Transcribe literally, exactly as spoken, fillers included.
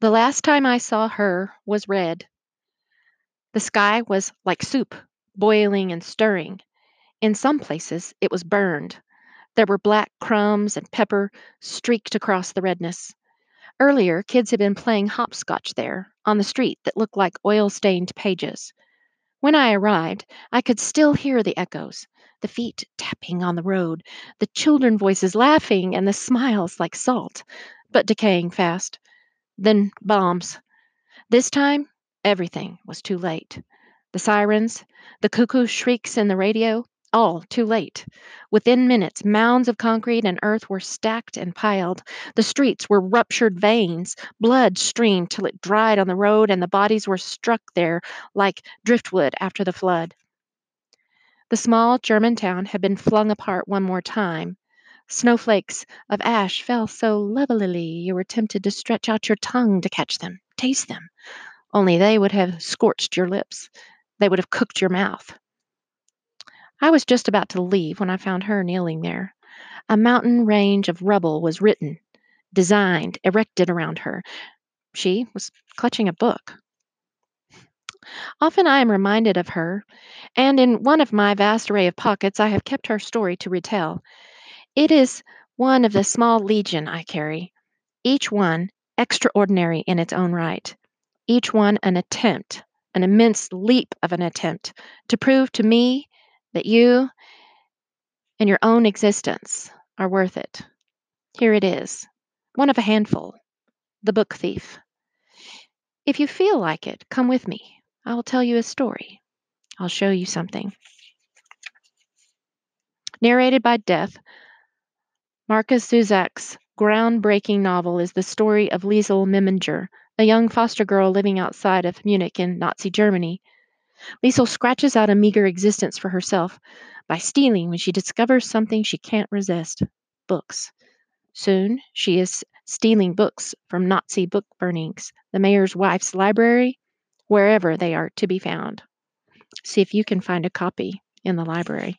The last time I saw her was red. The sky was like soup, boiling and stirring. In some places, it was burned. There were black crumbs and pepper streaked across the redness. Earlier, kids had been playing hopscotch there, on the street that looked like oil-stained pages. When I arrived, I could still hear the echoes, the feet tapping on the road, the children voices laughing, and the smiles like salt, but decaying fast. Then bombs. This time, everything was too late. The sirens, the cuckoo shrieks in the radio, all too late. Within minutes, mounds of concrete and earth were stacked and piled. The streets were ruptured veins. Blood streamed till it dried on the road, and the bodies were struck there like driftwood after the flood. The small German town had been flung apart one more time. Snowflakes of ash fell so levelly you were tempted to stretch out your tongue to catch them, taste them. Only they would have scorched your lips. They would have cooked your mouth. I was just about to leave when I found her kneeling there. A mountain range of rubble was written, designed, erected around her. She was clutching a book. Often I am reminded of her, and in one of my vast array of pockets I have kept her story to retell. It is one of the small legion I carry, each one extraordinary in its own right, each one an attempt, an immense leap of an attempt, to prove to me that you and your own existence are worth it. Here it is, one of a handful, The Book Thief. If you feel like it, come with me. I will tell you a story. I'll show you something. Narrated by Death, Marcus Zusak's groundbreaking novel is the story of Liesel Meminger, a young foster girl living outside of Munich in Nazi Germany. Liesel scratches out a meager existence for herself by stealing when she discovers something she can't resist, books. Soon, she is stealing books from Nazi book burnings, the mayor's wife's library, wherever they are to be found. See if you can find a copy in the library.